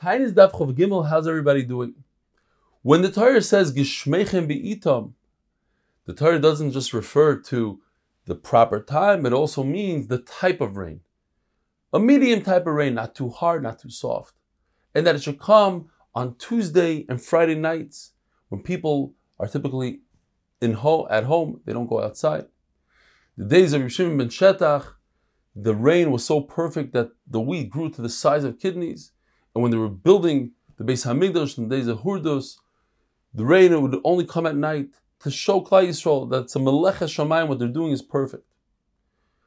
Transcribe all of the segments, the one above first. Tainis Daf Chov Gimel, how's everybody doing? When the Torah says Gishmeichem Be'itam, the Torah doesn't just refer to the proper time, it also means the type of rain. A medium type of rain, not too hard, not too soft. And that it should come on Tuesday and Friday nights when people are typically at home, they don't go outside. The days of Yishim ben Shetach, the rain was so perfect that the wheat grew to the size of kidneys. And when they were building the Beis Hamigdash in the days of Hurdus, the rain would only come at night to show Klai Yisrael that some Meleches Shomayim, what they're doing is perfect.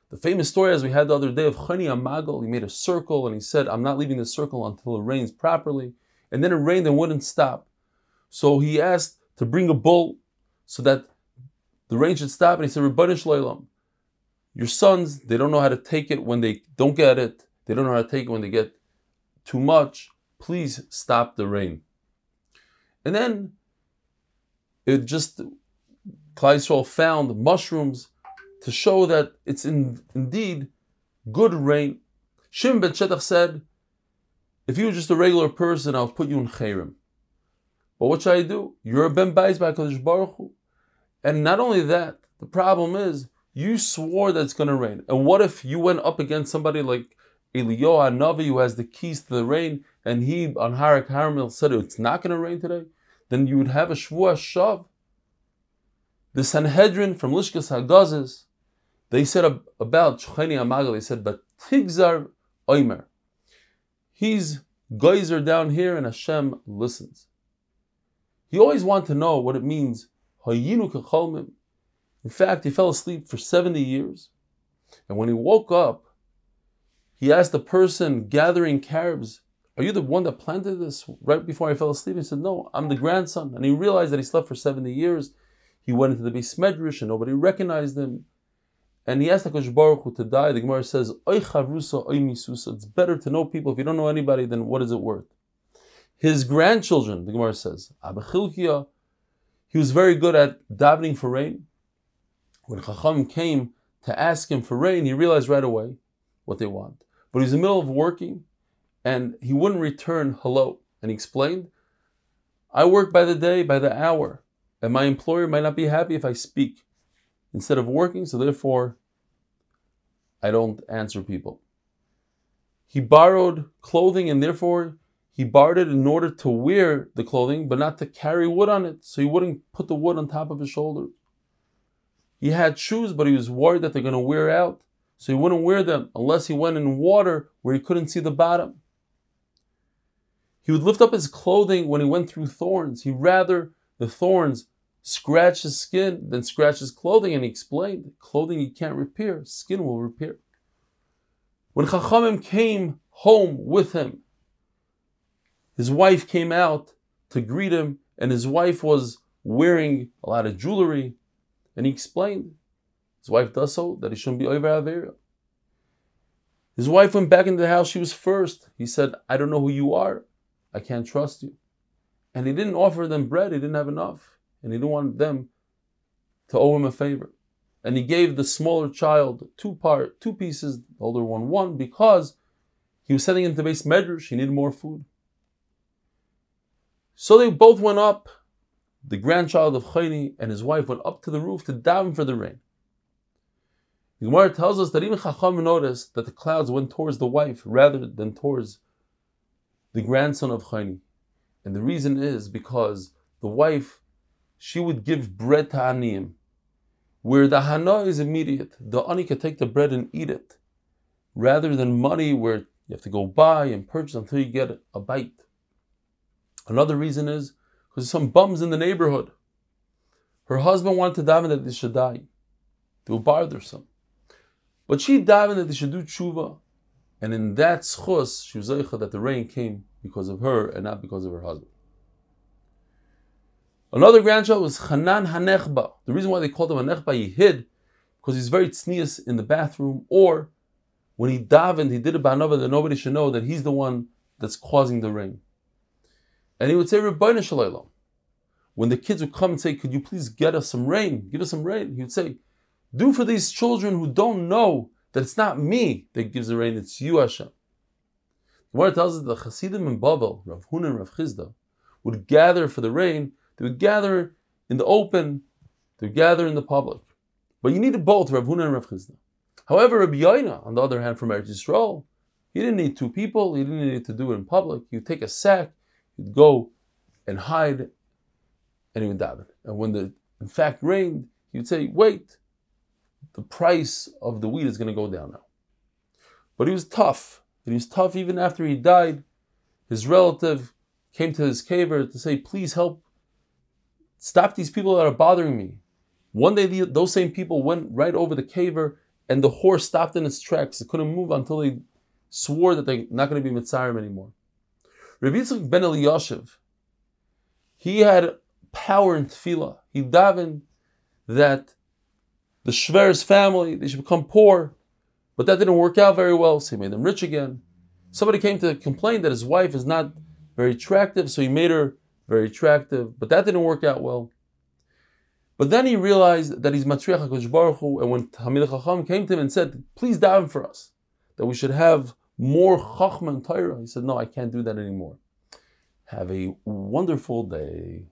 The famous story as we had the other day of Choni HaMe'agel, he made a circle and he said, I'm not leaving the circle until it rains properly. And then it rained and wouldn't stop. So he asked to bring a bull so that the rain should stop. And he said, Rebunis Shloilam, your sons, they don't know how to take it when they don't get it. They don't know how to take it when they get too much, please stop the rain. And then it just, Klai Yisrael found mushrooms to show that it's indeed good rain. Shim ben Shetach said, if you were just a regular person, I'll put you in Khairim. But what should I do? You're a Ben Bais Bakal Shbarachu. And not only that, the problem is, you swore that it's going to rain. And what if you went up against somebody like Eliyahu Hanavi, who has the keys to the rain, and he on Harak Haramil said it's not going to rain today? Then you would have a Shvuah Shav. The Sanhedrin from Lishkas HaGazes, they said about Choni HaMe'agel, they said, but Tigzar Oymer, he's Geyser down here and Hashem listens. He always wanted to know what it means. In fact, he fell asleep for 70 years. And when he woke up, he asked the person gathering carobs, are you the one that planted this right before I fell asleep? He said, no, I'm the grandson. And he realized that he slept for 70 years. He went into the Bismedrish and nobody recognized him. And he asked the Kosh Baruch Hu to die. The Gemara says, it's better to know people. If you don't know anybody, then what is it worth? His grandchildren, the Gemara says, he was very good at davening for rain. When Chachamim came to ask him for rain, he realized right away what they want. But he was in the middle of working, and he wouldn't return hello. And he explained, I work by the day, by the hour, and my employer might not be happy if I speak instead of working, so therefore, I don't answer people. He borrowed clothing, and therefore, he borrowed it in order to wear the clothing, but not to carry wood on it, so he wouldn't put the wood on top of his shoulder. He had shoes, but he was worried that they're going to wear out, so he wouldn't wear them unless he went in water where he couldn't see the bottom. He would lift up his clothing when he went through thorns. He rather the thorns scratch his skin than scratch his clothing. And he explained, clothing you can't repair, skin will repair. When Chachamim came home with him, his wife came out to greet him, and his wife was wearing a lot of jewelry. And he explained, his wife does so that he shouldn't be over Avira. His wife went back into the house. She was first. He said, I don't know who you are. I can't trust you. And he didn't offer them bread. He didn't have enough. And he didn't want them to owe him a favor. And he gave the smaller child two pieces, the older one, because he was sending him to Beis Medrash. He needed more food. So they both went up. The grandchild of Khayni and his wife went up to the roof to daven for the rain. The Gemara tells us that even Chacham noticed that the clouds went towards the wife rather than towards the grandson of Khayni. And the reason is because the wife, she would give bread to Aniim. Where the Hana is immediate, the Ani could take the bread and eat it. Rather than money where you have to go buy and purchase until you get a bite. Another reason is because some bums in the neighborhood. Her husband wanted to daven that they should die. They were bothersome. But she davened that they should do tshuva, and in that tz'chus, she was zayichah that the rain came because of her and not because of her husband. Another grandchild was Hanan Hanechba. The reason why they called him Hanechba, he hid because he's very tznius in the bathroom, or when he davened, he did a banava that nobody should know that he's the one that's causing the rain. And he would say, Rebbeinu Shloilam. When the kids would come and say, could you please get us some rain? Give us some rain. He would say, do for these children who don't know that it's not me that gives the rain, it's you, Hashem. Gemara tells us that the Hasidim in Babel, Rav Hun and Rav Chizda, would gather for the rain. They would gather in the open. They would gather in the public. But you needed both Rav Hun and Rav Chizda. However, Rabbi Yoina, on the other hand, from Eretz Yisrael, he didn't need two people. He didn't need to do it in public. He would take a sack, he'd go and hide, and he would daven. And when the in fact rained, he would say, "Wait, the price of the wheat is going to go down now." But he was tough. And he was tough even after he died. His relative came to his kever to say, "Please help. Stop these people that are bothering me." One day, those same people went right over the kever, and the horse stopped in its tracks. It couldn't move until they swore that they're not going to be Mitzarim anymore. Rabbi Yitzchak ben Eliyashiv, he had power in tefillah. He davened that the Shver's family, they should become poor. But that didn't work out very well, so he made them rich again. Somebody came to complain that his wife is not very attractive, so he made her very attractive. But that didn't work out well. But then he realized that he's Matriach HaKosh Baruch Hu, and when Tamil Chacham came to him and said, "Please daven for us, that we should have more Chachma and Torah," he said, "No, I can't do that anymore. Have a wonderful day."